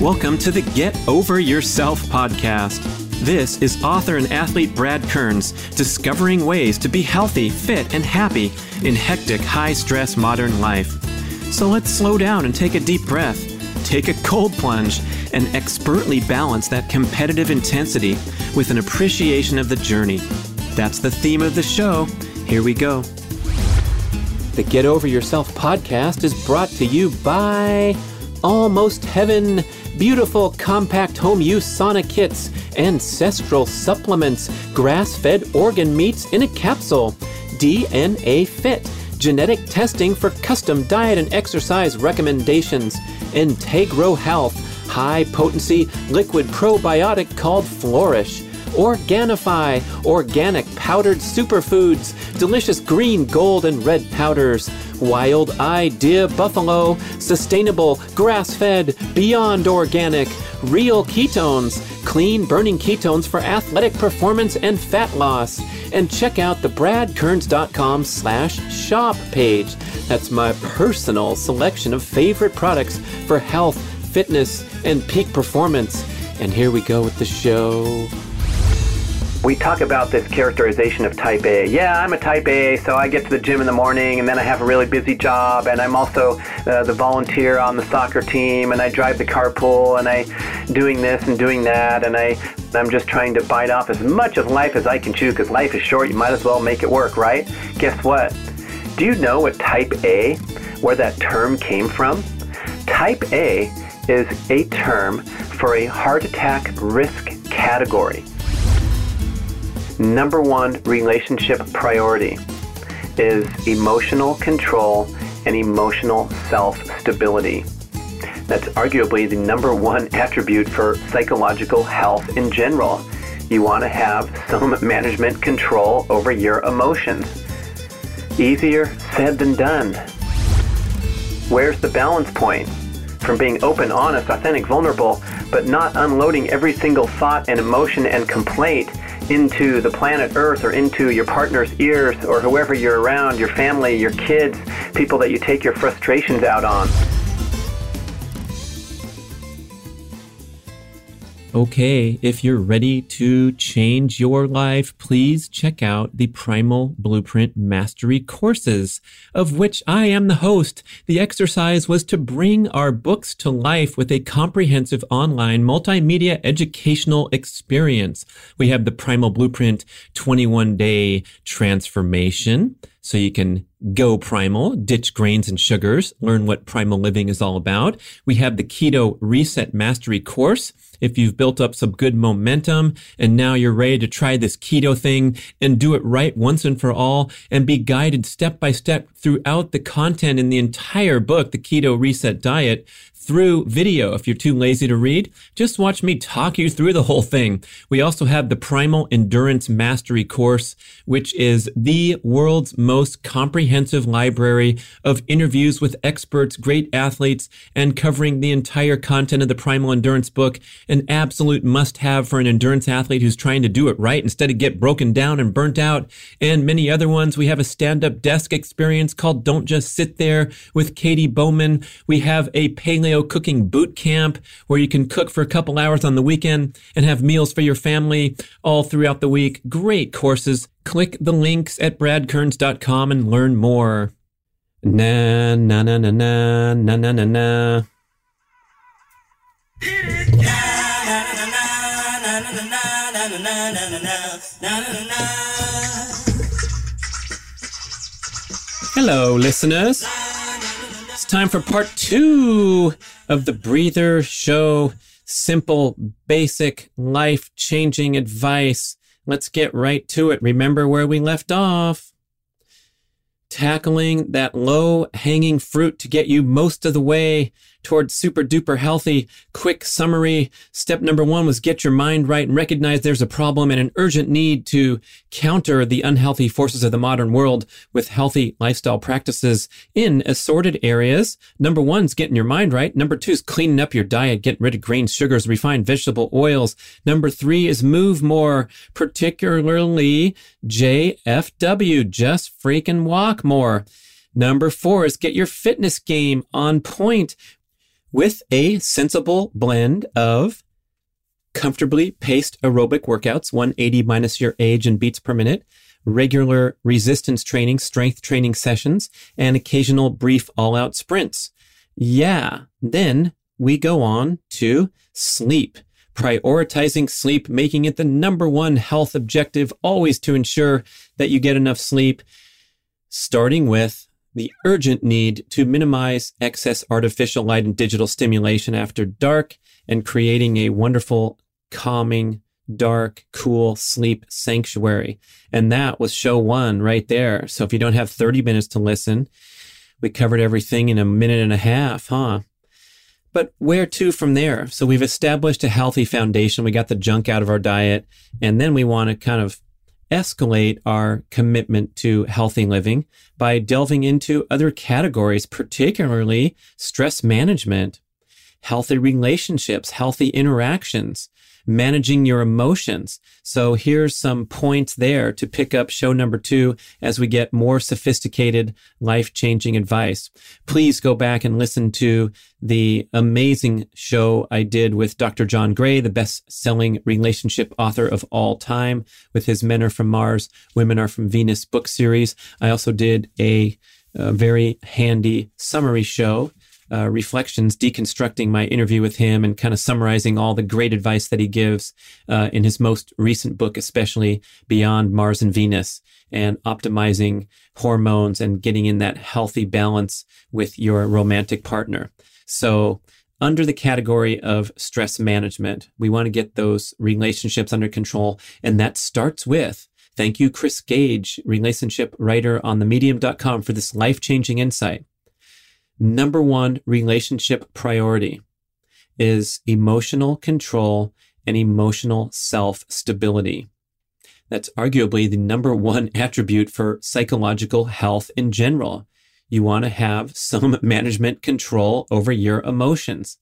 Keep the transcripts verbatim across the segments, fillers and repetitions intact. Welcome to the Get Over Yourself podcast. This is author and athlete Brad Kearns, discovering ways to be healthy, fit, and happy in hectic, high-stress modern life. So let's slow down and take a deep breath, take a cold plunge, and expertly balance that competitive intensity with an appreciation of the journey. That's the theme of the show. Here we go. The Get Over Yourself podcast is brought to you by Almost Heaven, beautiful compact home use sauna kits, ancestral supplements, grass-fed organ meats in a capsule, D N A Fit, genetic testing for custom diet and exercise recommendations, Integro Health, high-potency liquid probiotic called Flourish, Organifi, organic powdered superfoods, delicious green, gold, and red powders, Wild Idea Buffalo, sustainable, grass-fed, beyond organic, Real Ketones, clean burning ketones for athletic performance and fat loss. And check out the bradkearns.com slash shop page. That's my personal selection of favorite products for health, fitness, and peak performance. And here we go with the show. We talk about this characterization of type A. Yeah, I'm a type A, so I get to the gym in the morning, and then I have a really busy job, and I'm also uh, the volunteer on the soccer team, and I drive the carpool, and I doing this and doing that, and I, I'm just trying to bite off as much of life as I can chew, because life is short. You might as well make it work, right? Guess what? Do you know what type A, where that term came from? Type A is a term for a heart attack risk category. Number one relationship priority is emotional control and emotional self-stability. That's arguably the number one attribute for psychological health in general. You want to have some management control over your emotions. Easier said than done. Where's the balance point? From being open, honest, authentic, vulnerable, but not unloading every single thought and emotion and complaint into the planet Earth or into your partner's ears or whoever you're around, your family, your kids, people that you take your frustrations out on. Okay, if you're ready to change your life, please check out the Primal Blueprint Mastery courses, of which I am the host. The exercise was to bring our books to life with a comprehensive online multimedia educational experience. We have the Primal Blueprint twenty-one day transformation, so you can go primal, ditch grains and sugars, learn what primal living is all about. We have the Keto Reset Mastery course. If you've built up some good momentum and now you're ready to try this keto thing and do it right once and for all and be guided step by step throughout the content in the entire book, The Keto Reset Diet, through video. If you're too lazy to read, just watch me talk you through the whole thing. We also have the Primal Endurance Mastery course, which is the world's most comprehensive library of interviews with experts, great athletes, and covering the entire content of the Primal Endurance book, an absolute must-have for an endurance athlete who's trying to do it right instead of get broken down and burnt out, and many other ones. We have a stand-up desk experience called Don't Just Sit There with Katie Bowman. We have a paleo cooking boot camp where you can cook for a couple hours on the weekend and have meals for your family all throughout the week. Great courses. Click the links at brad kearns dot com and learn more. Na na na na na na na na na. Hello, listeners. Time for part two of the Breather Show. Simple, basic, life-changing advice. Let's get right to it. Remember where we left off. Tackling that low-hanging fruit to get you most of the way towards super-duper healthy. Quick summary. Step number one was get your mind right and recognize there's a problem and an urgent need to counter the unhealthy forces of the modern world with healthy lifestyle practices in assorted areas. Number one is getting your mind right. Number two is cleaning up your diet, getting rid of grains, sugars, refined vegetable oils. Number three is move more, particularly J F W, just freaking walk more. Number four is get your fitness game on point. with a sensible blend of comfortably paced aerobic workouts, one eighty minus your age in beats per minute, regular resistance training, strength training sessions, and occasional brief all-out sprints. Yeah, then we go on to sleep. Prioritizing sleep, making it the number one health objective, always to ensure that you get enough sleep, starting with the urgent need to minimize excess artificial light and digital stimulation after dark and creating a wonderful, calming, dark, cool sleep sanctuary. And that was show one right there. So if you don't have thirty minutes to listen, we covered everything in a minute and a half, huh? But where to from there? So we've established a healthy foundation. We got the junk out of our diet. And then we want to kind of escalate our commitment to healthy living by delving into other categories, particularly stress management, healthy relationships, healthy interactions, managing your emotions. So here's some points there to pick up show number two as we get more sophisticated, life-changing advice. Please go back and listen to the amazing show I did with Doctor John Gray, the best-selling relationship author of all time, with his Men Are From Mars, Women Are From Venus book series. I also did a, a very handy summary show, Uh, reflections, deconstructing my interview with him and kind of summarizing all the great advice that he gives uh, in his most recent book, especially Beyond Mars and Venus, and optimizing hormones and getting in that healthy balance with your romantic partner. So under the category of stress management, we want to get those relationships under control. And that starts with, thank you, Kris Gage, relationship writer on the medium dot com, for this life-changing insight. Number one relationship priority is emotional control and emotional self-stability. That's arguably the number one attribute for psychological health in general. You want to have some management control over your emotions.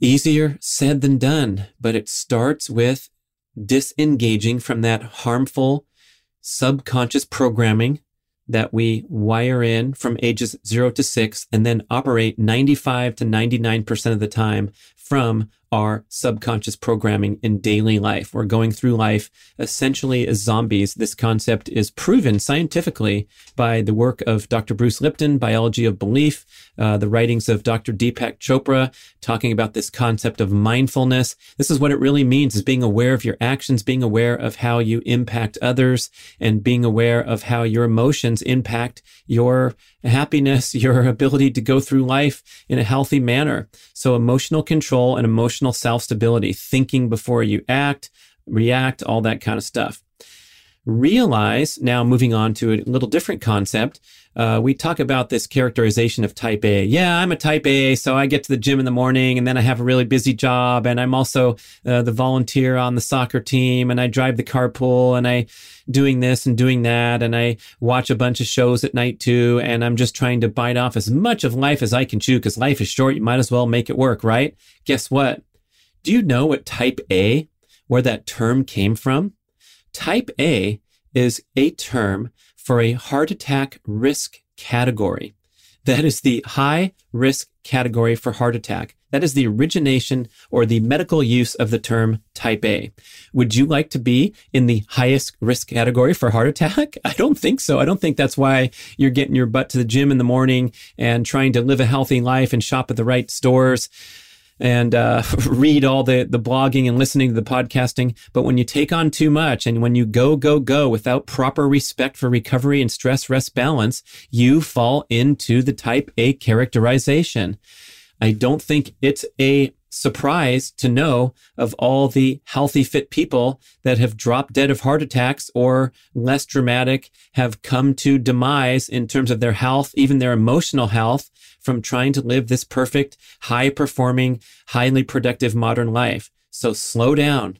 Easier said than done, but it starts with disengaging from that harmful subconscious programming that we wire in from ages zero to six and then operate ninety-five to ninety-nine percent of the time from our subconscious programming in daily life. We're going through life essentially as zombies. This concept is proven scientifically by the work of Doctor Bruce Lipton, Biology of Belief, uh, the writings of Doctor Deepak Chopra, talking about this concept of mindfulness. This is what it really means, is being aware of your actions, being aware of how you impact others, and being aware of how your emotions impact your happiness, your ability to go through life in a healthy manner. So emotional control and emotional self-stability, thinking before you act, react, all that kind of stuff. Realize, now moving on to a little different concept, uh, we talk about this characterization of type A. Yeah, I'm a type A, so I get to the gym in the morning and then I have a really busy job, and I'm also uh, the volunteer on the soccer team, and I drive the carpool, and I doing this and doing that, and I watch a bunch of shows at night too, and I'm just trying to bite off as much of life as I can chew because life is short. You might as well make it work, right? Guess what? Do you know what type A, where that term came from? Type A is a term for a heart attack risk category. That is the high risk category for heart attack. That is the origination or the medical use of the term type A. Would you like to be in the highest risk category for heart attack? I don't think so. I don't think that's why you're getting your butt to the gym in the morning and trying to live a healthy life and shop at the right stores and uh, read all the, the blogging and listening to the podcasting. But when you take on too much and when you go, go, go without proper respect for recovery and stress, rest, balance, you fall into the type A characterization. I don't think it's a surprise to know of all the healthy, fit people that have dropped dead of heart attacks, or less dramatic, have come to demise in terms of their health, even their emotional health, from trying to live this perfect, high-performing, highly productive modern life. So slow down,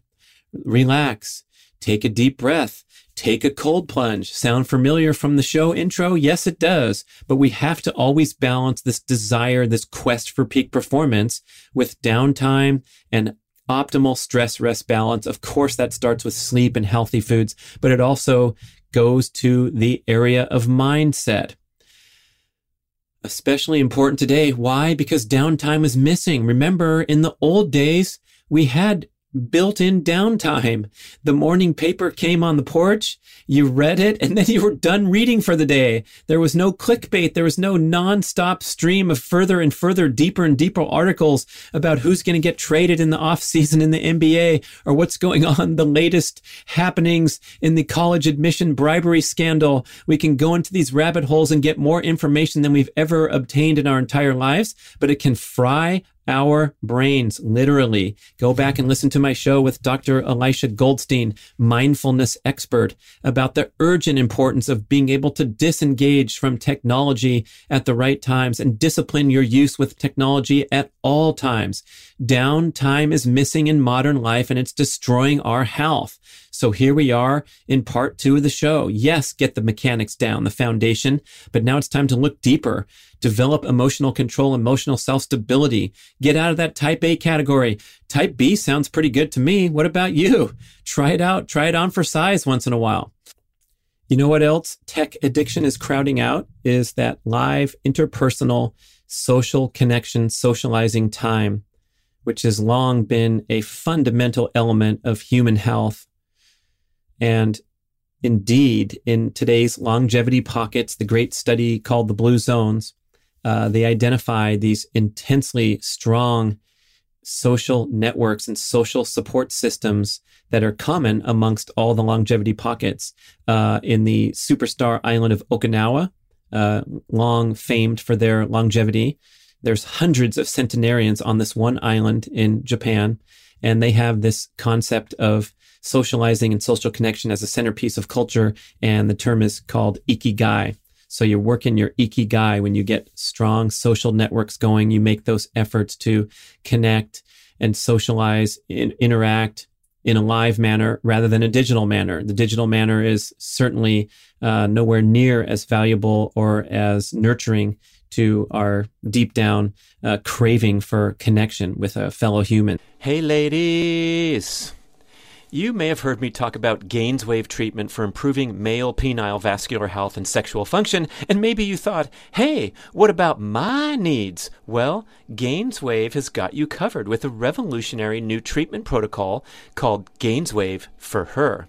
relax, take a deep breath, take a cold plunge. Sound familiar from the show intro? Yes, it does. But we have to always balance this desire, this quest for peak performance, with downtime and optimal stress-rest balance. Of course, that starts with sleep and healthy foods, but it also goes to the area of mindset. Especially important today. Why? Because downtime is missing. Remember, in the old days, we had built-in downtime. The morning paper came on the porch, you read it, and then you were done reading for the day. There was no clickbait. There was no nonstop stream of further and further, deeper and deeper articles about who's going to get traded in the offseason in the N B A or what's going on, the latest happenings in the college admission bribery scandal. We can go into these rabbit holes and get more information than we've ever obtained in our entire lives, but it can fry our brains, literally. Go back and listen to my show with Doctor Elisha Goldstein, mindfulness expert, about the urgent importance of being able to disengage from technology at the right times and discipline your use with technology at all times. Downtime is missing in modern life and it's destroying our health. So here we are in part two of the show. Yes, get the mechanics down, the foundation, but now it's time to look deeper. Develop emotional control, emotional self-stability. Get out of that type A category. Type B sounds pretty good to me. What about you? Try it out. Try it on for size once in a while. You know what else tech addiction is crowding out is that live, interpersonal, social connection, socializing time, which has long been a fundamental element of human health. And indeed, in today's longevity pockets, the great study called the Blue Zones, Uh, they identify these intensely strong social networks and social support systems that are common amongst all the longevity pockets. Uh, in the superstar island of Okinawa, uh, long famed for their longevity, there's hundreds of centenarians on this one island in Japan, and they have this concept of socializing and social connection as a centerpiece of culture, and the term is called ikigai. So you work in your ikigai. When you get strong social networks going, you make those efforts to connect and socialize, in, interact in a live manner rather than a digital manner. The digital manner is certainly uh, nowhere near as valuable or as nurturing to our deep down uh, craving for connection with a fellow human. Hey, ladies. You may have heard me talk about Gainswave treatment for improving male penile vascular health and sexual function, and maybe you thought, hey, what about my needs? Well, Gainswave has got you covered with a revolutionary new treatment protocol called Gainswave for Her.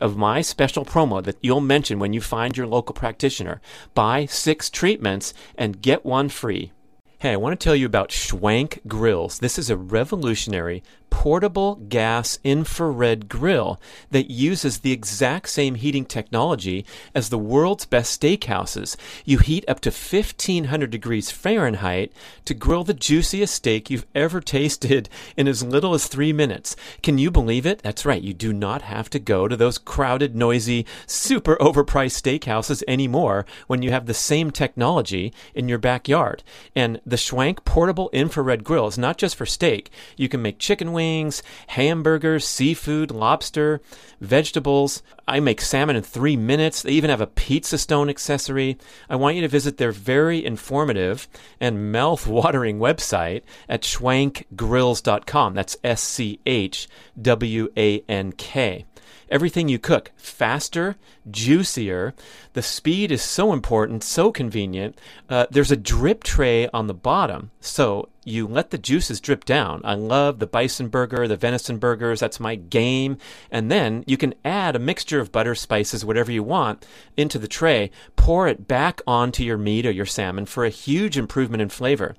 of my special promo that you'll mention when you find your local practitioner. Buy six treatments and get one free. Hey, I want to tell you about Schwank grills. This is a revolutionary portable gas infrared grill that uses the exact same heating technology as the world's best steakhouses. You heat up to fifteen hundred degrees Fahrenheit to grill the juiciest steak you've ever tasted in as little as three minutes. Can you believe it? That's right. You do not have to go to those crowded, noisy, super overpriced steakhouses anymore when you have the same technology in your backyard. And the Schwank portable infrared grill is not just for steak. You can make chicken wings, wings, hamburgers, seafood, lobster, vegetables. I make salmon in three minutes. They even have a pizza stone accessory. I want you to visit their very informative and mouth-watering website at schwank grills dot com. That's S C H W A N K. Everything you cook, faster, juicier. The speed is so important, so convenient. Uh, there's a drip tray on the bottom, so you let the juices drip down. I love the bison burger, the venison burgers. That's my game. And then you can add a mixture of butter, spices, whatever you want into the tray. Pour it back onto your meat or your salmon for a huge improvement in flavor.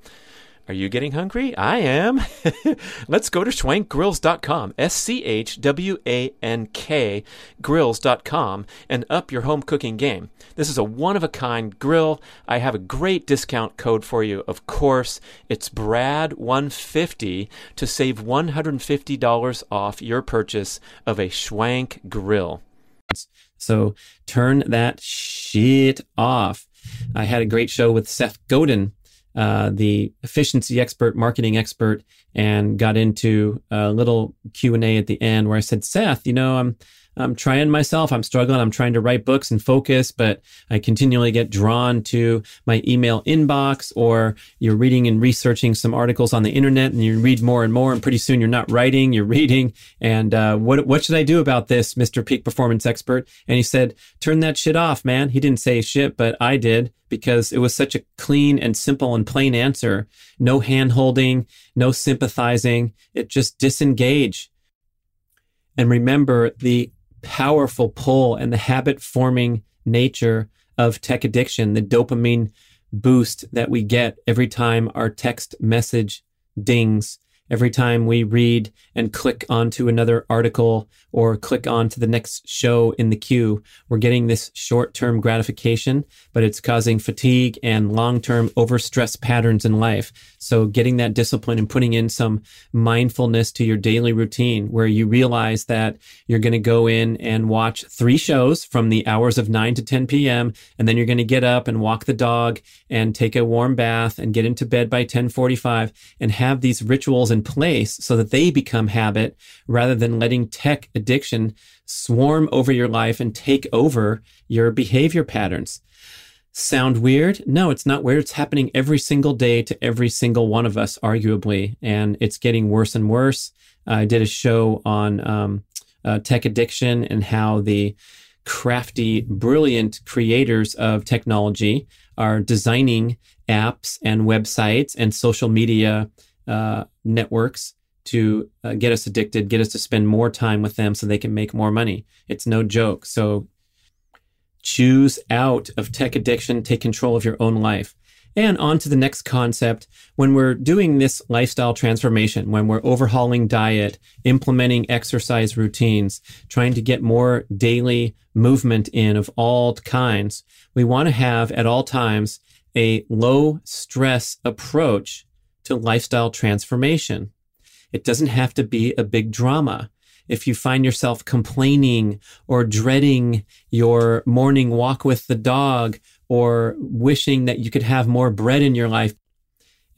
Are you getting hungry? I am. Let's go to schwank grills dot com, S C H W A N K, grills dot com, and up your home cooking game. This is a one-of-a-kind grill. I have a great discount code for you, of course. It's Brad one fifty to save one hundred fifty dollars off your purchase of a Schwank grill. So turn that shit off. I had a great show with Seth Godin, Uh, the efficiency expert, marketing expert, and got into a little Q and A at the end where I said, Seth, you know, I'm I'm trying myself. I'm struggling. I'm trying to write books and focus, but I continually get drawn to my email inbox, or you're reading and researching some articles on the internet and you read more and more, and pretty soon you're not writing, you're reading. And uh, what what should I do about this, Mister Peak Performance Expert? And he said, turn that shit off, man. He didn't say shit, but I did, because it was such a clean and simple and plain answer. No hand-holding, no sympathizing. It just disengage. And remember the powerful pull and the habit-forming nature of tech addiction, the dopamine boost that we get every time our text message dings, every time we read and click onto another article or click onto the next show in the queue. We're getting this short-term gratification, but it's causing fatigue and long-term overstress patterns in life. So getting that discipline and putting in some mindfulness to your daily routine, where you realize that you're going to go in and watch three shows from the hours of nine to ten p.m. And then you're going to get up and walk the dog and take a warm bath and get into bed by ten forty-five, and have these rituals and place so that they become habit, rather than letting tech addiction swarm over your life and take over your behavior patterns. Sound weird? No, it's not weird. It's happening every single day to every single one of us, arguably, and it's getting worse and worse. I did a show on um, uh, tech addiction and how the crafty, brilliant creators of technology are designing apps and websites and social media Uh, networks to uh, get us addicted, get us to spend more time with them so they can make more money. It's no joke. So choose out of tech addiction, take control of your own life. And on to the next concept. When we're doing this lifestyle transformation, when we're overhauling diet, implementing exercise routines, trying to get more daily movement in of all kinds, we want to have at all times a low stress approach to lifestyle transformation. It doesn't have to be a big drama. If you find yourself complaining or dreading your morning walk with the dog, or wishing that you could have more bread in your life,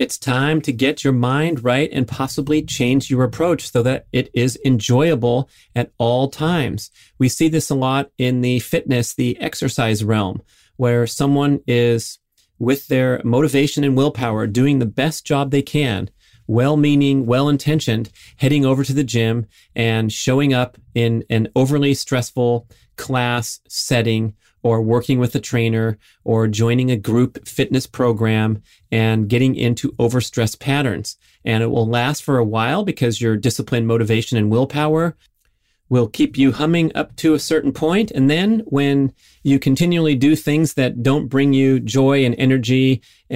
it's time to get your mind right and possibly change your approach so that it is enjoyable at all times. We see this a lot in the fitness, the exercise realm, where someone is, with their motivation and willpower, doing the best job they can, well-meaning, well-intentioned, heading over to the gym and showing up in an overly stressful class setting, or working with a trainer, or joining a group fitness program, and getting into overstress patterns. And it will last for a while because your discipline, motivation, and willpower will keep you humming up to a certain point. And then when you continually do things that don't bring you joy and energy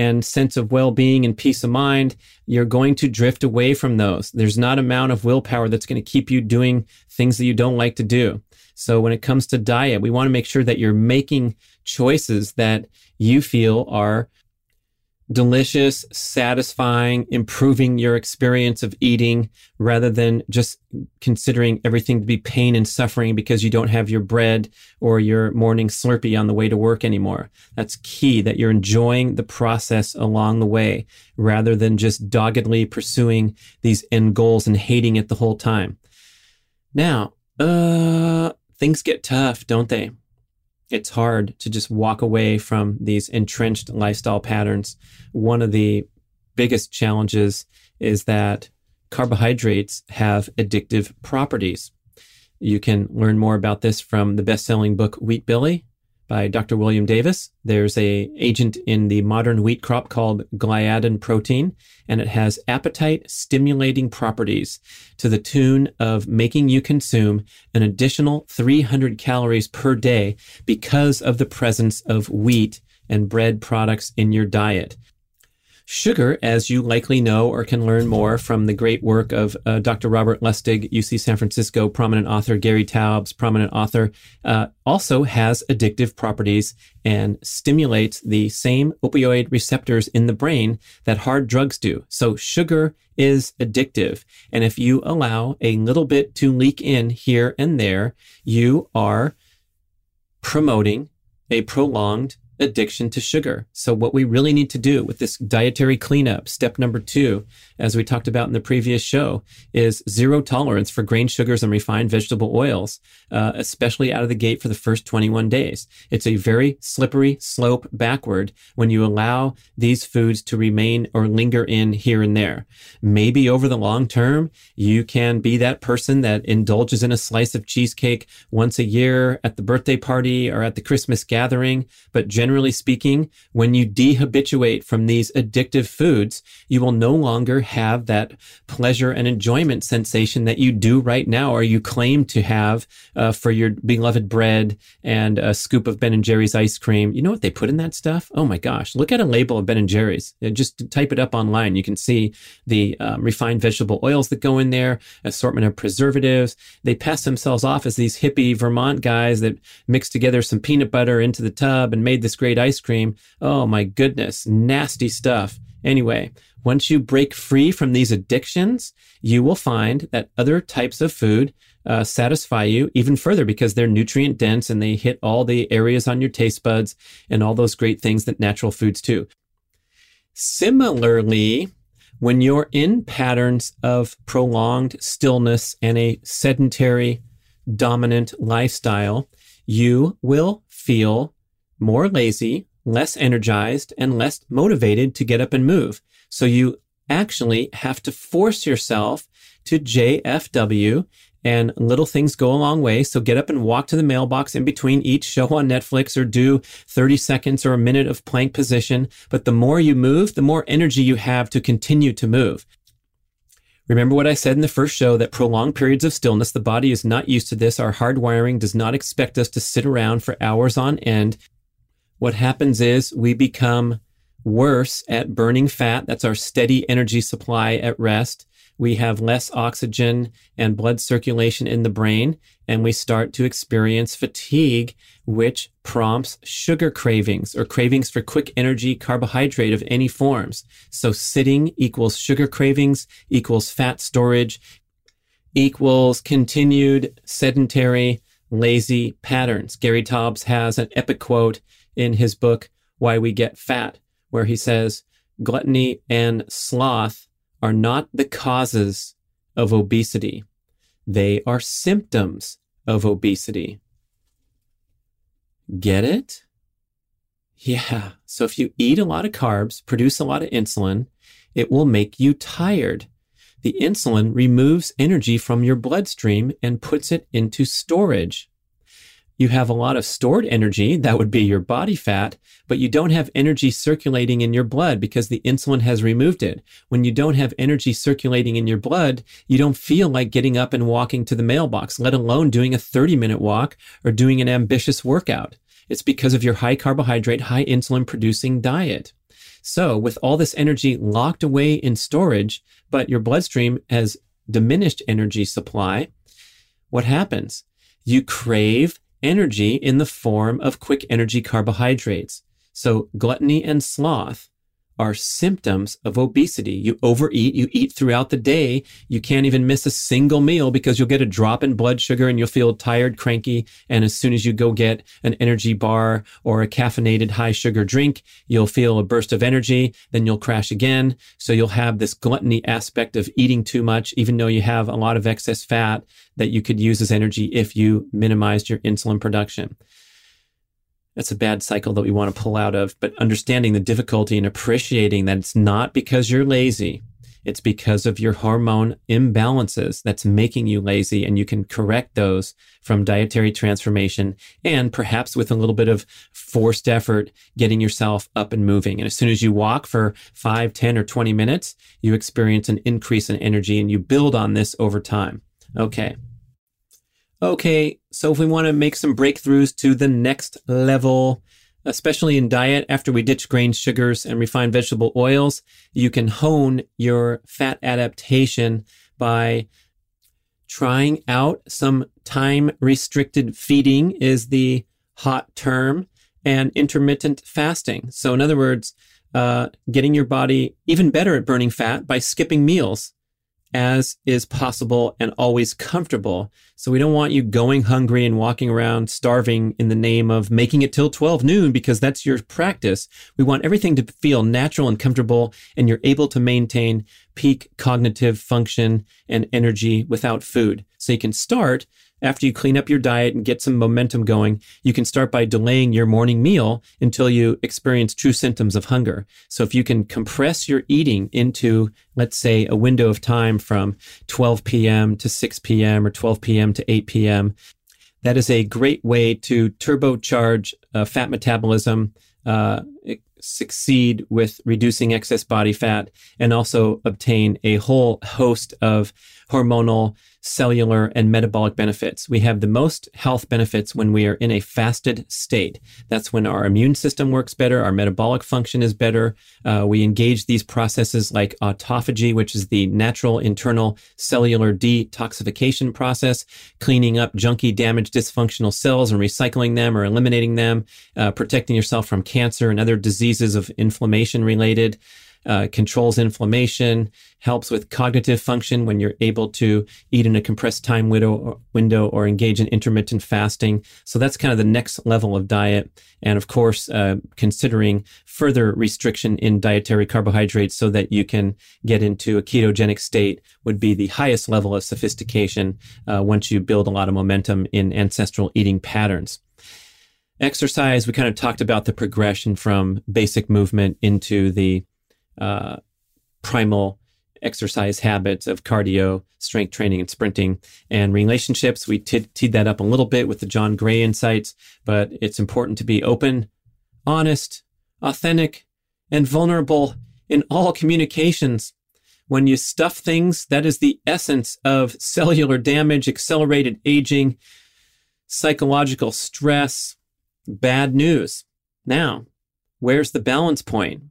and sense of well-being and peace of mind, you're going to drift away from those. There's not an amount of willpower that's going to keep you doing things that you don't like to do. So when it comes to diet, we want to make sure that you're making choices that you feel are delicious, satisfying, improving your experience of eating rather than just considering everything to be pain and suffering because you don't have your bread or your morning Slurpee on the way to work anymore. That's key, that you're enjoying the process along the way rather than just doggedly pursuing these end goals and hating it the whole time. Now, uh, things get tough, don't they? It's hard to just walk away from these entrenched lifestyle patterns. One of the biggest challenges is that carbohydrates have addictive properties. You can learn more about this from the best-selling book, Wheat Belly, by Doctor William Davis. There's a agent in the modern wheat crop called gliadin protein, and it has appetite-stimulating properties to the tune of making you consume an additional three hundred calories per day because of the presence of wheat and bread products in your diet. Sugar, as you likely know or can learn more from the great work of uh, Doctor Robert Lustig, U C San Francisco, prominent author, Gary Taubes, prominent author, uh, also has addictive properties and stimulates the same opioid receptors in the brain that hard drugs do. So sugar is addictive. And if you allow a little bit to leak in here and there, you are promoting a prolonged addiction to sugar. So what we really need to do with this dietary cleanup, step number two, as we talked about in the previous show, is zero tolerance for grain sugars and refined vegetable oils, uh, especially out of the gate for the first twenty-one days. It's a very slippery slope backward when you allow these foods to remain or linger in here and there. Maybe over the long term, you can be that person that indulges in a slice of cheesecake once a year at the birthday party or at the Christmas gathering, but generally Generally speaking, when you dehabituate from these addictive foods, you will no longer have that pleasure and enjoyment sensation that you do right now, or you claim to have uh, for your beloved bread and a scoop of Ben and Jerry's ice cream. You know what they put in that stuff? Oh my gosh, look at a label of Ben and Jerry's. Just type it up online. You can see the um, refined vegetable oils that go in there, assortment of preservatives. They pass themselves off as these hippie Vermont guys that mixed together some peanut butter into the tub and made this great ice cream. Oh my goodness, nasty stuff. Anyway, once you break free from these addictions, you will find that other types of food uh, satisfy you even further because they're nutrient dense and they hit all the areas on your taste buds and all those great things that natural foods do. Similarly, when you're in patterns of prolonged stillness and a sedentary dominant lifestyle, you will feel more lazy, less energized, and less motivated to get up and move. So you actually have to force yourself to J F W, and little things go a long way. So get up and walk to the mailbox in between each show on Netflix or do thirty seconds or a minute of plank position. But the more you move, the more energy you have to continue to move. Remember what I said in the first show, that prolonged periods of stillness, the body is not used to this. Our hardwiring does not expect us to sit around for hours on end. What happens is we become worse at burning fat. That's our steady energy supply at rest. We have less oxygen and blood circulation in the brain, and we start to experience fatigue, which prompts sugar cravings or cravings for quick energy carbohydrate of any forms. So sitting equals sugar cravings, equals fat storage, equals continued sedentary, lazy patterns. Gary Taubes has an epic quote in his book, Why We Get Fat, where he says, gluttony and sloth are not the causes of obesity. They are symptoms of obesity. Get it? Yeah. So if you eat a lot of carbs, produce a lot of insulin, it will make you tired. The insulin removes energy from your bloodstream and puts it into storage. You have a lot of stored energy, that would be your body fat, but you don't have energy circulating in your blood because the insulin has removed it. When you don't have energy circulating in your blood, you don't feel like getting up and walking to the mailbox, let alone doing a thirty-minute walk or doing an ambitious workout. It's because of your high carbohydrate, high insulin producing diet. So with all this energy locked away in storage, but your bloodstream has diminished energy supply, what happens? You crave energy in the form of quick energy carbohydrates. So gluttony and sloth are symptoms of obesity. You overeat, you eat throughout the day. You can't even miss a single meal because you'll get a drop in blood sugar and you'll feel tired, cranky. And as soon as you go get an energy bar or a caffeinated high sugar drink, you'll feel a burst of energy. Then you'll crash again. So you'll have this gluttony aspect of eating too much, even though you have a lot of excess fat that you could use as energy if you minimized your insulin production. That's a bad cycle that we want to pull out of, but understanding the difficulty and appreciating that it's not because you're lazy. It's because of your hormone imbalances that's making you lazy, and you can correct those from dietary transformation and perhaps with a little bit of forced effort, getting yourself up and moving. And as soon as you walk for five, ten, or twenty minutes, you experience an increase in energy and you build on this over time. Okay. Okay, so if we want to make some breakthroughs to the next level, especially in diet, after we ditch grain, sugars, and refined vegetable oils, you can hone your fat adaptation by trying out some time-restricted feeding is the hot term, and intermittent fasting. So in other words, uh, getting your body even better at burning fat by skipping meals as is possible and always comfortable. So we don't want you going hungry and walking around starving in the name of making it till twelve noon because that's your practice. We want everything to feel natural and comfortable, and you're able to maintain peak cognitive function and energy without food. So you can start, after you clean up your diet and get some momentum going, you can start by delaying your morning meal until you experience true symptoms of hunger. So if you can compress your eating into, let's say, a window of time from twelve p.m. to six p.m. or twelve p.m. to eight p.m., that is a great way to turbocharge uh, fat metabolism, uh, succeed with reducing excess body fat, and also obtain a whole host of hormonal, cellular, and metabolic benefits. We have the most health benefits when we are in a fasted state. That's when our immune system works better, our metabolic function is better. Uh, we engage these processes like autophagy, which is the natural internal cellular detoxification process, cleaning up junky, damaged, dysfunctional cells and recycling them or eliminating them, uh, protecting yourself from cancer and other diseases of inflammation-related. Uh, controls inflammation, helps with cognitive function when you're able to eat in a compressed time window or, window or engage in intermittent fasting. So that's kind of the next level of diet. And of course, uh, considering further restriction in dietary carbohydrates so that you can get into a ketogenic state would be the highest level of sophistication uh, once you build a lot of momentum in ancestral eating patterns. Exercise, we kind of talked about the progression from basic movement into the Uh, primal exercise habits of cardio, strength training, and sprinting. And relationships, we te- teed that up a little bit with the John Gray insights, but it's important to be open, honest, authentic, and vulnerable in all communications. When you stuff things, that is the essence of cellular damage, accelerated aging, psychological stress, bad news. Now, where's the balance point?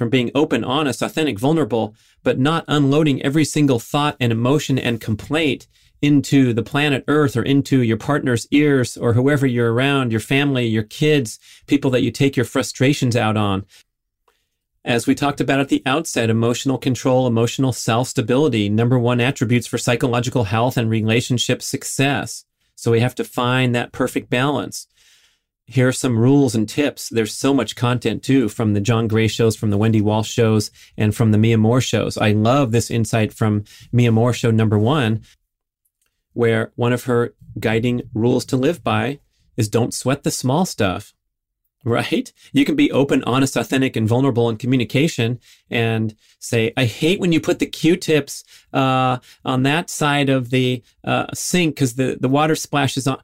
From being open, honest, authentic, vulnerable, but not unloading every single thought and emotion and complaint into the planet Earth or into your partner's ears or whoever you're around, your family, your kids, people that you take your frustrations out on. As we talked about at the outset, emotional control, emotional self-stability, number one attributes for psychological health and relationship success. So we have to find that perfect balance. Here are some rules and tips. There's so much content too from the John Gray shows, from the Wendy Walsh shows, and from the Mia Moore shows. I love this insight from Mia Moore show number one, where one of her guiding rules to live by is don't sweat the small stuff, right? You can be open, honest, authentic, and vulnerable in communication and say, I hate when you put the Q-tips uh, on that side of the uh, sink because the, the water splashes on.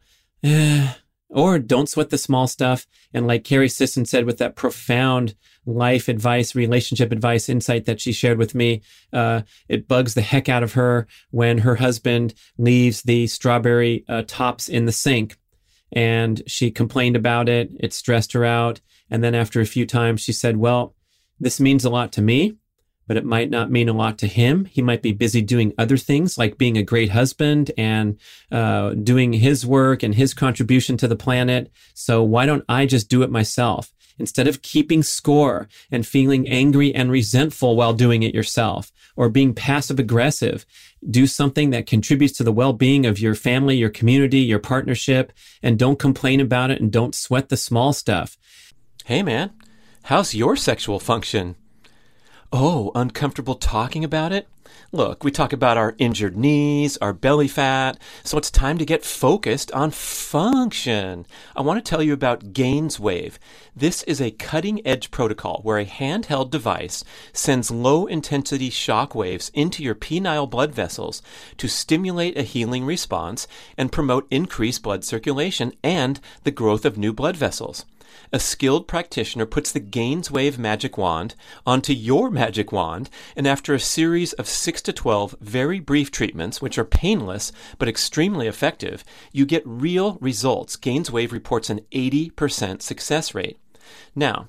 Or don't sweat the small stuff. And like Carrie Sisson said with that profound life advice, relationship advice insight that she shared with me, uh, it bugs the heck out of her when her husband leaves the strawberry uh, tops in the sink. And she complained about it. It stressed her out. And then after a few times, she said, well, this means a lot to me, but it might not mean a lot to him. He might be busy doing other things like being a great husband and uh, doing his work and his contribution to the planet. So why don't I just do it myself? Instead of keeping score and feeling angry and resentful while doing it yourself or being passive aggressive, do something that contributes to the well-being of your family, your community, your partnership, and don't complain about it and don't sweat the small stuff. Hey man, how's your sexual function? Oh, uncomfortable talking about it? Look, we talk about our injured knees, our belly fat, so it's time to get focused on function. I want to tell you about Gainswave. This is a cutting-edge protocol where a handheld device sends low-intensity shock waves into your penile blood vessels to stimulate a healing response and promote increased blood circulation and the growth of new blood vessels. A skilled practitioner puts the Gainswave magic wand onto your magic wand, and after a series of six to twelve very brief treatments, which are painless but extremely effective, you get real results. Gainswave reports an eighty percent success rate. Now,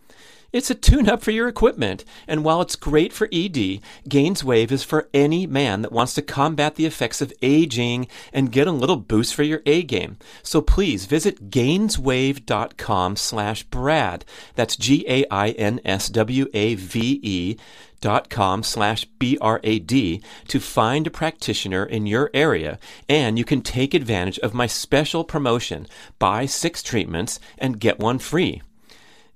It's a tune-up for your equipment, and while it's great for E D, Gainswave is for any man that wants to combat the effects of aging and get a little boost for your A-game. So please visit Gainswave.com slash Brad. That's G A I N S W A V E dot com slash B R A D to find a practitioner in your area, and you can take advantage of my special promotion. Buy six treatments and get one free.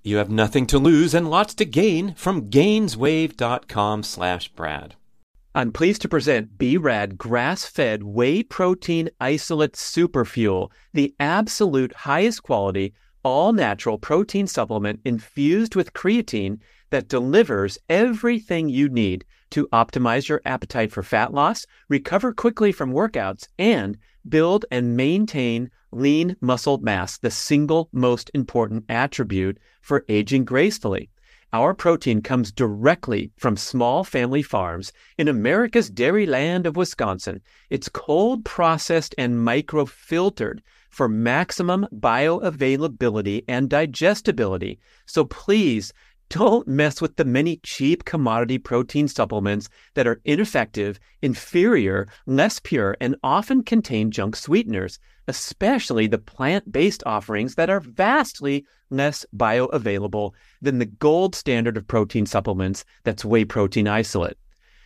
You have nothing to lose and lots to gain from Gainswave.com slash Brad. I'm pleased to present B-Rad grass-fed whey protein isolate super fuel, the absolute highest quality, all-natural protein supplement infused with creatine that delivers everything you need to optimize your appetite for fat loss, recover quickly from workouts, and build and maintain lean muscle mass, the single most important attribute for aging gracefully. Our protein comes directly from small family farms in America's dairy land of Wisconsin. It's cold processed and microfiltered for maximum bioavailability and digestibility. So please don't mess with the many cheap commodity protein supplements that are ineffective, inferior, less pure, and often contain junk sweeteners, especially the plant-based offerings that are vastly less bioavailable than the gold standard of protein supplements, that's whey protein isolate.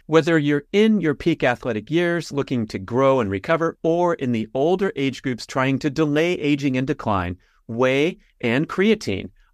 Whether you're in your peak athletic years looking to grow and recover, or in the older age groups trying to delay aging and decline, whey and creatine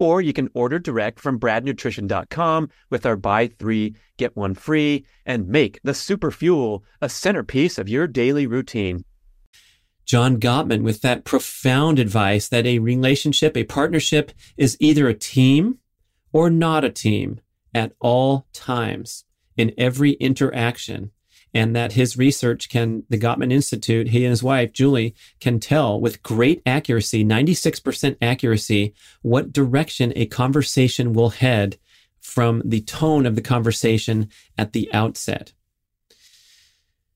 Or you can order direct from brad nutrition dot com with our buy three, get one free, and make the super fuel a centerpiece of your daily routine. John Gottman with that profound advice that a relationship, a partnership is either a team or not a team at all times in every interaction. And that his research can, the Gottman Institute, he and his wife, Julie, can tell with great accuracy, ninety-six percent accuracy, what direction a conversation will head from the tone of the conversation at the outset.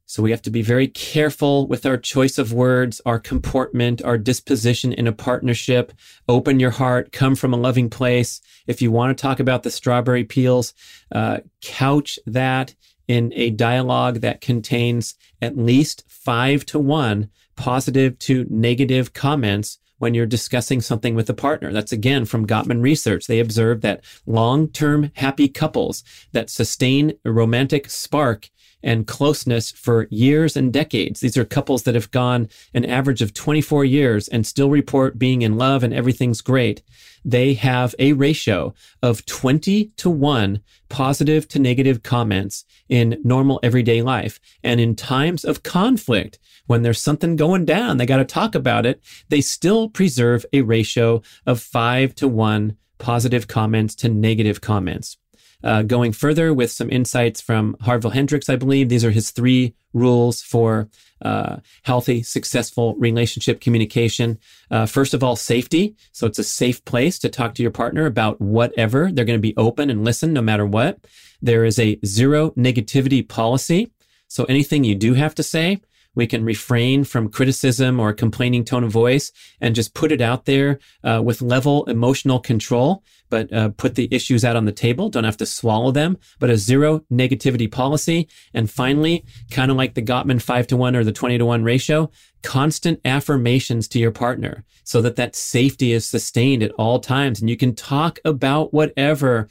So we have to be very careful with our choice of words, our comportment, our disposition in a partnership. Open your heart. Come from a loving place. If you want to talk about the strawberry peels, uh, couch that in a dialogue that contains at least five to one positive to negative comments when you're discussing something with a partner. That's again from Gottman Research. They observed that long-term happy couples that sustain a romantic spark and closeness for years and decades. These are couples that have gone an average of twenty-four years and still report being in love and everything's great. They have a ratio of twenty to one positive to negative comments in normal everyday life. And in times of conflict, when there's something going down, they got to talk about it, they still preserve a ratio of five to one positive comments to negative comments. Uh, going further with some insights from Harville Hendrix, I believe. These are his three rules for uh, healthy, successful relationship communication. Uh, first of all, safety. So it's a safe place to talk to your partner about whatever. They're going to be open and listen no matter what. There is a zero negativity policy. So anything you do have to say, we can refrain from criticism or complaining tone of voice and just put it out there uh, with level emotional control, but uh, put the issues out on the table. Don't have to swallow them, but a zero negativity policy. And finally, kind of like the Gottman five to one or the twenty to one ratio, constant affirmations to your partner so that that safety is sustained at all times. And you can talk about whatever.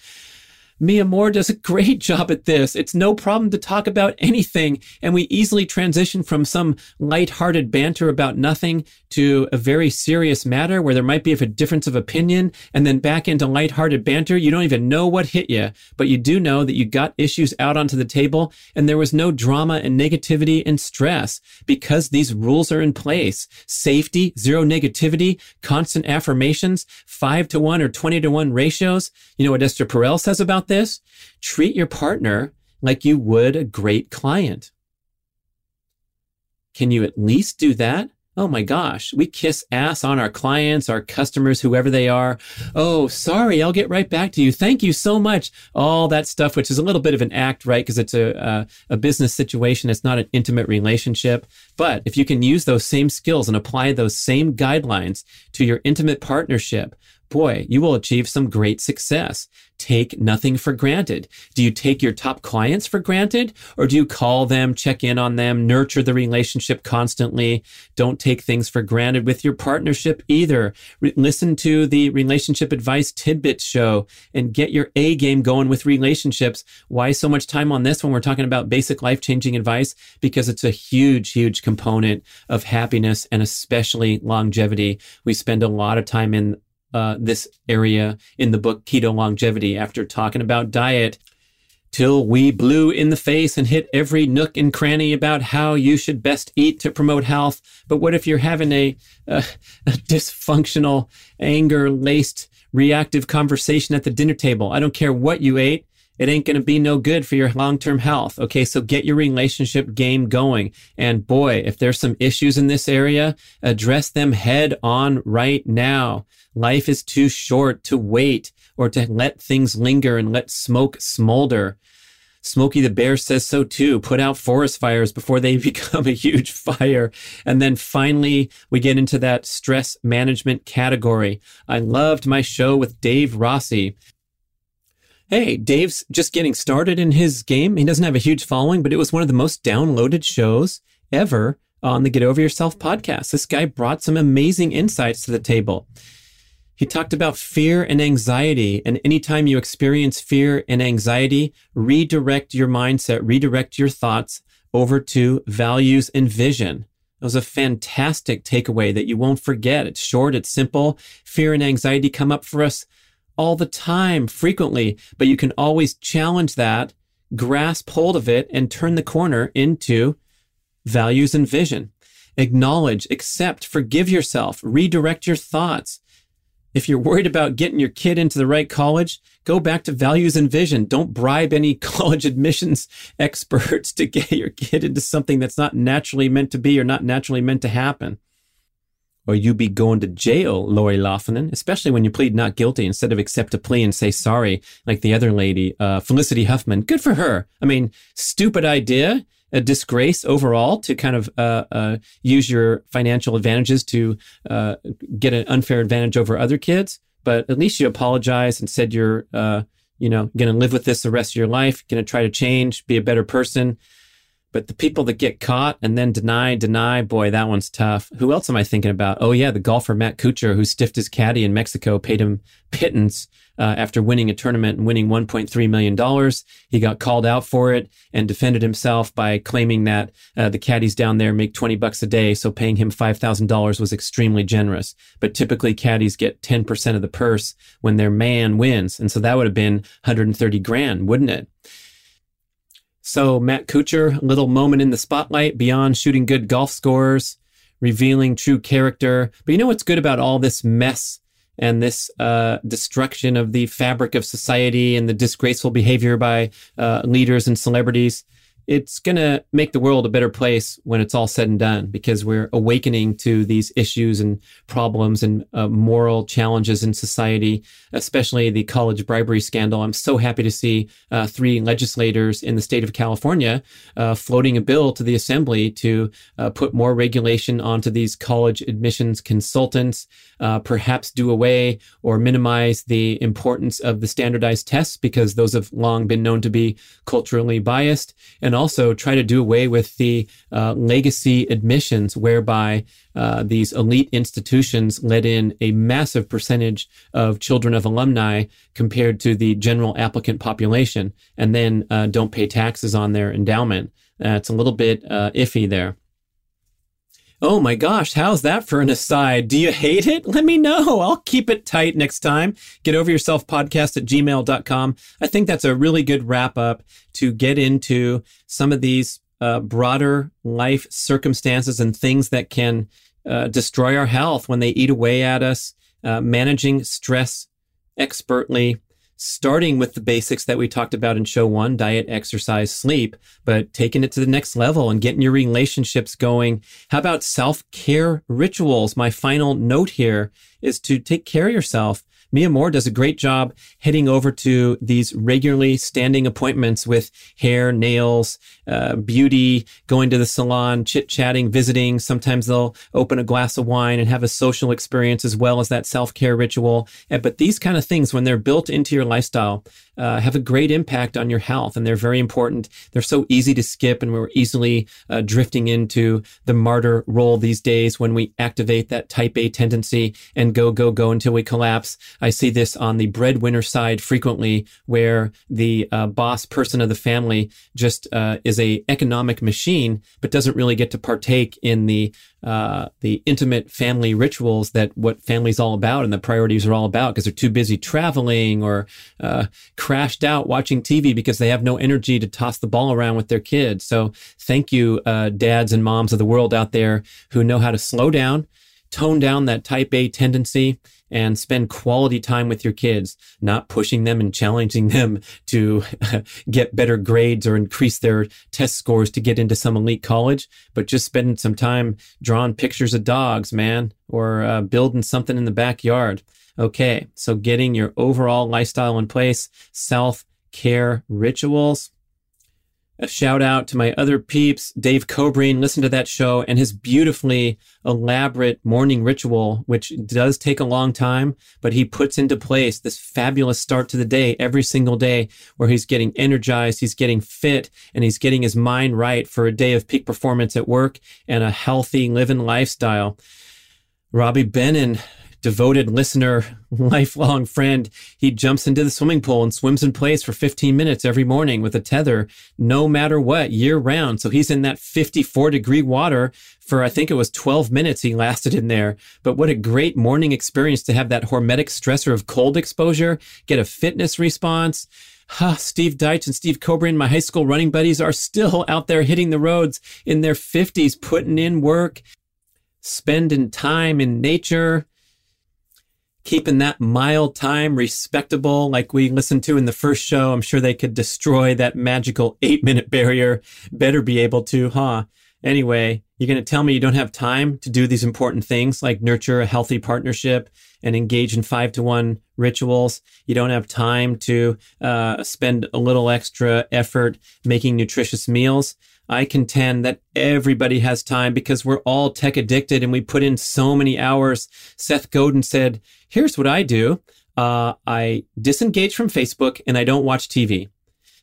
Mia Moore does a great job at this. It's no problem to talk about anything, and we easily transition from some lighthearted banter about nothing to a very serious matter where there might be a difference of opinion, and then back into lighthearted banter. You don't even know what hit you, but you do know that you got issues out onto the table, and there was no drama and negativity and stress because these rules are in place. Safety, zero negativity, constant affirmations, five to one or twenty to one ratios. You know what Esther Perel says about this? This, treat your partner like you would a great client. Can you at least do that? Oh my gosh, we kiss ass on our clients, our customers, whoever they are. Oh, sorry, I'll get right back to you. Thank you so much. All that stuff, which is a little bit of an act, right? Because it's a, a a business situation. It's not an intimate relationship. But if you can use those same skills and apply those same guidelines to your intimate partnership, boy, you will achieve some great success. Take nothing for granted. Do you take your top clients for granted? Or do you call them, check in on them, nurture the relationship constantly? Don't take things for granted with your partnership either. Re- listen to the Relationship Advice Tidbit Show and get your A game going with relationships. Why so much time on this when we're talking about basic life-changing advice? Because it's a huge, huge component of happiness and especially longevity. We spend a lot of time in Uh, this area in the book Keto Longevity after talking about diet till we blew in the face and hit every nook and cranny about how you should best eat to promote health. But what if you're having a, a, a dysfunctional, anger-laced, reactive conversation at the dinner table? I don't care what you ate. It ain't going to be no good for your long-term health. Okay, so get your relationship game going. And boy, if there's some issues in this area, address them head on right now. Life is too short to wait or to let things linger and let smoke smolder. Smokey the Bear says so too. Put out forest fires before they become a huge fire. And then finally, we get into that stress management category. I loved my show with Dave Rossi. Hey, Dave's just getting started in his game. He doesn't have a huge following, but it was one of the most downloaded shows ever on the Get Over Yourself podcast. This guy brought some amazing insights to the table. He talked about fear and anxiety, and anytime you experience fear and anxiety, redirect your mindset, redirect your thoughts over to values and vision. It was a fantastic takeaway that you won't forget. It's short, it's simple. Fear and anxiety come up for us all the time, frequently, but you can always challenge that, grasp hold of it, and turn the corner into values and vision. Acknowledge, accept, forgive yourself, redirect your thoughts. If you're worried about getting your kid into the right college, go back to values and vision. Don't bribe any college admissions experts to get your kid into something that's not naturally meant to be or not naturally meant to happen. Or you be going to jail, Lori Loughlin, especially when you plead not guilty instead of accept a plea and say sorry, like the other lady, uh, Felicity Huffman. Good for her. I mean, stupid idea. A disgrace overall to kind of uh, uh, use your financial advantages to uh, get an unfair advantage over other kids. But at least you apologized and said your uh, you know, going to live with this the rest of your life, going to try to change, be a better person. But the people that get caught and then deny, deny, boy, that one's tough. Who else am I thinking about? Oh, yeah, the golfer Matt Kuchar, who stiffed his caddy in Mexico, paid him pittance uh, after winning a tournament and winning one point three million dollars. He got called out for it and defended himself by claiming that uh, the caddies down there make twenty bucks a day, so paying him five thousand dollars was extremely generous. But typically, caddies get ten percent of the purse when their man wins. And so that would have been one hundred thirty grand, wouldn't it? So Matt Kuchar, little moment in the spotlight beyond shooting good golf scores, revealing true character. But you know what's good about all this mess and this uh, destruction of the fabric of society and the disgraceful behavior by uh, leaders and celebrities? It's going to make the world a better place when it's all said and done, because we're awakening to these issues and problems and uh, moral challenges in society, especially the college bribery scandal. I'm so happy to see uh, three legislators in the state of California uh, floating a bill to the assembly to uh, put more regulation onto these college admissions consultants, uh, perhaps do away or minimize the importance of the standardized tests, because those have long been known to be culturally biased. And And also try to do away with the uh, legacy admissions, whereby uh, these elite institutions let in a massive percentage of children of alumni compared to the general applicant population, and then uh, don't pay taxes on their endowment. Uh, it's a little bit uh, iffy there. Oh my gosh, how's that for an aside? Do you hate it? Let me know. I'll keep it tight next time. Get over yourself podcast at gmail dot com. I think that's a really good wrap up to get into some of these uh, broader life circumstances and things that can uh, destroy our health when they eat away at us, uh, managing stress expertly, starting with the basics that we talked about in show one, diet, exercise, sleep, but taking it to the next level and getting your relationships going. How about self-care rituals? My final note here is to take care of yourself. Mia Moore does a great job heading over to these regularly standing appointments with hair, nails, uh, beauty, going to the salon, chit-chatting, visiting. Sometimes they'll open a glass of wine and have a social experience as well as that self-care ritual. But these kind of things, when they're built into your lifestyle, uh, have a great impact on your health, and they're very important. They're so easy to skip, and we're easily uh, drifting into the martyr role these days when we activate that type A tendency and go, go, go until we collapse. I see this on the breadwinner side frequently, where the uh, boss person of the family just uh, is a economic machine, but doesn't really get to partake in the uh, the intimate family rituals that what family's all about and the priorities are all about, because they're too busy traveling or uh, crashed out watching T V because they have no energy to toss the ball around with their kids. So thank you, uh, dads and moms of the world out there who know how to slow down, tone down that type A tendency, and spend quality time with your kids, not pushing them and challenging them to get better grades or increase their test scores to get into some elite college, but just spending some time drawing pictures of dogs, man, or uh, building something in the backyard. Okay, so getting your overall lifestyle in place, self-care rituals. A shout out to my other peeps, Dave Cobreen. Listen to that show and his beautifully elaborate morning ritual, which does take a long time, but he puts into place this fabulous start to the day every single day, where he's getting energized, he's getting fit, and he's getting his mind right for a day of peak performance at work and a healthy living lifestyle. Robbie Benin, devoted listener, lifelong friend. He jumps into the swimming pool and swims in place for fifteen minutes every morning with a tether, no matter what, year round. So he's in that fifty-four degree water for, I think it was twelve minutes he lasted in there. But what a great morning experience to have that hormetic stressor of cold exposure, get a fitness response. Huh, Steve Deitch and Steve Cobreen, my high school running buddies, are still out there hitting the roads in their fifties, putting in work, spending time in nature, keeping that mild time respectable like we listened to in the first show. I'm sure they could destroy that magical eight-minute barrier. Better be able to, huh? Anyway, you're going to tell me you don't have time to do these important things like nurture a healthy partnership and engage in five-to-one rituals. You don't have time to uh, spend a little extra effort making nutritious meals. I contend that everybody has time, because we're all tech addicted and we put in so many hours. Seth Godin said, here's what I do. Uh, I disengage from Facebook and I don't watch T V.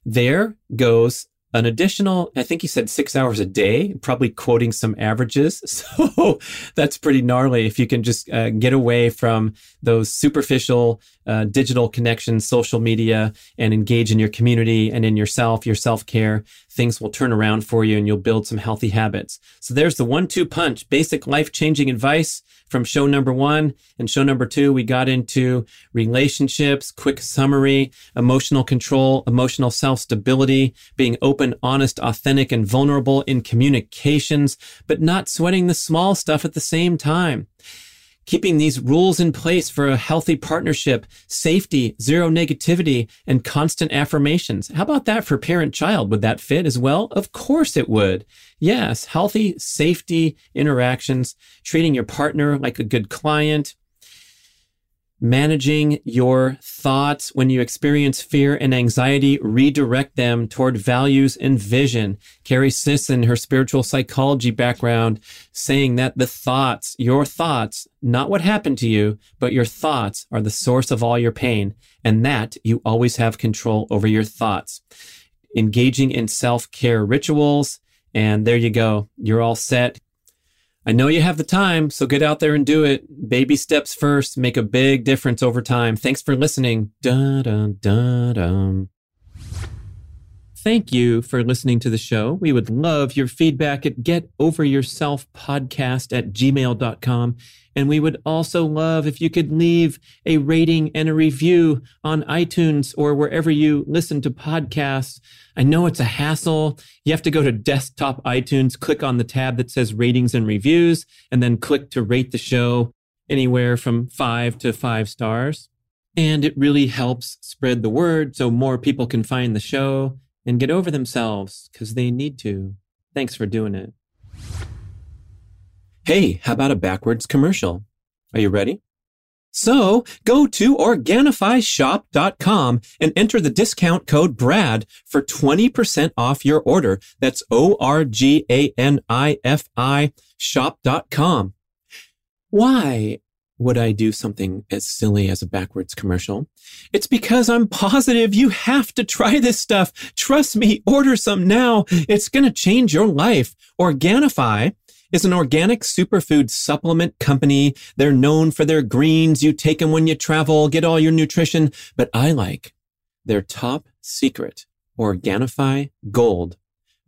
There goes an additional, I think he said six hours a day, probably quoting some averages. So that's pretty gnarly if you can just uh, get away from those superficial uh, digital connections, social media, and engage in your community and in yourself, your self-care. Things will turn around for you and you'll build some healthy habits. So there's the one-two punch, basic life-changing advice from show number one. And show number two, we got into relationships, quick summary, emotional control, emotional self-stability, being open, honest, authentic, and vulnerable in communications, but not sweating the small stuff at the same time. Keeping these rules in place for a healthy partnership, safety, zero negativity, and constant affirmations. How about that for parent-child? Would that fit as well? Of course it would. Yes, healthy safety interactions, treating your partner like a good client, managing your thoughts. When you experience fear and anxiety, redirect them toward values and vision. Carrie Sisson, her spiritual psychology background, saying that the thoughts, your thoughts, not what happened to you, but your thoughts are the source of all your pain, and that you always have control over your thoughts. Engaging in self-care rituals, and there you go. You're all set. I know you have the time, so get out there and do it. Baby steps first, make a big difference over time. Thanks for listening. Dun-dun-dun-dun. Thank you for listening to the show. We would love your feedback at get over yourself podcast at gmail dot com. And we would also love if you could leave a rating and a review on iTunes or wherever you listen to podcasts. I know it's a hassle. You have to go to desktop iTunes, click on the tab that says ratings and reviews, and then click to rate the show anywhere from five to five stars. And it really helps spread the word so more people can find the show and get over themselves because they need to. Thanks for doing it. Hey, how about a backwards commercial? Are you ready? So go to Organifi Shop dot com and enter the discount code BRAD for twenty percent off your order. That's O R G A N I F I shop dot com. Why would I do something as silly as a backwards commercial? It's because I'm positive you have to try this stuff. Trust me, order some now. It's going to change your life. Organifi is an organic superfood supplement company. They're known for their greens. You take them when you travel, get all your nutrition. But I like their top secret Organifi Gold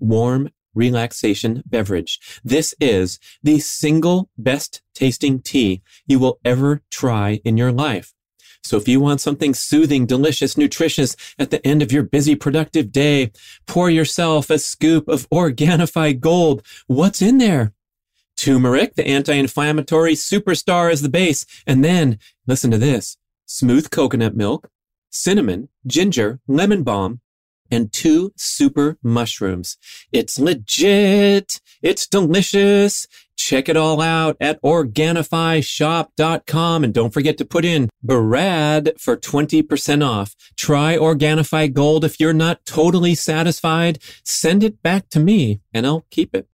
warm relaxation beverage. This is the single best tasting tea you will ever try in your life. So if you want something soothing, delicious, nutritious at the end of your busy, productive day, pour yourself a scoop of Organifi Gold. What's in there? Turmeric, the anti-inflammatory superstar, as the base. And then, listen to this, smooth coconut milk, cinnamon, ginger, lemon balm, and two super mushrooms. It's legit. It's delicious. Check it all out at Organifi Shop dot com. And don't forget to put in BRAD for twenty percent off. Try Organifi Gold. If you're not totally satisfied, send it back to me and I'll keep it.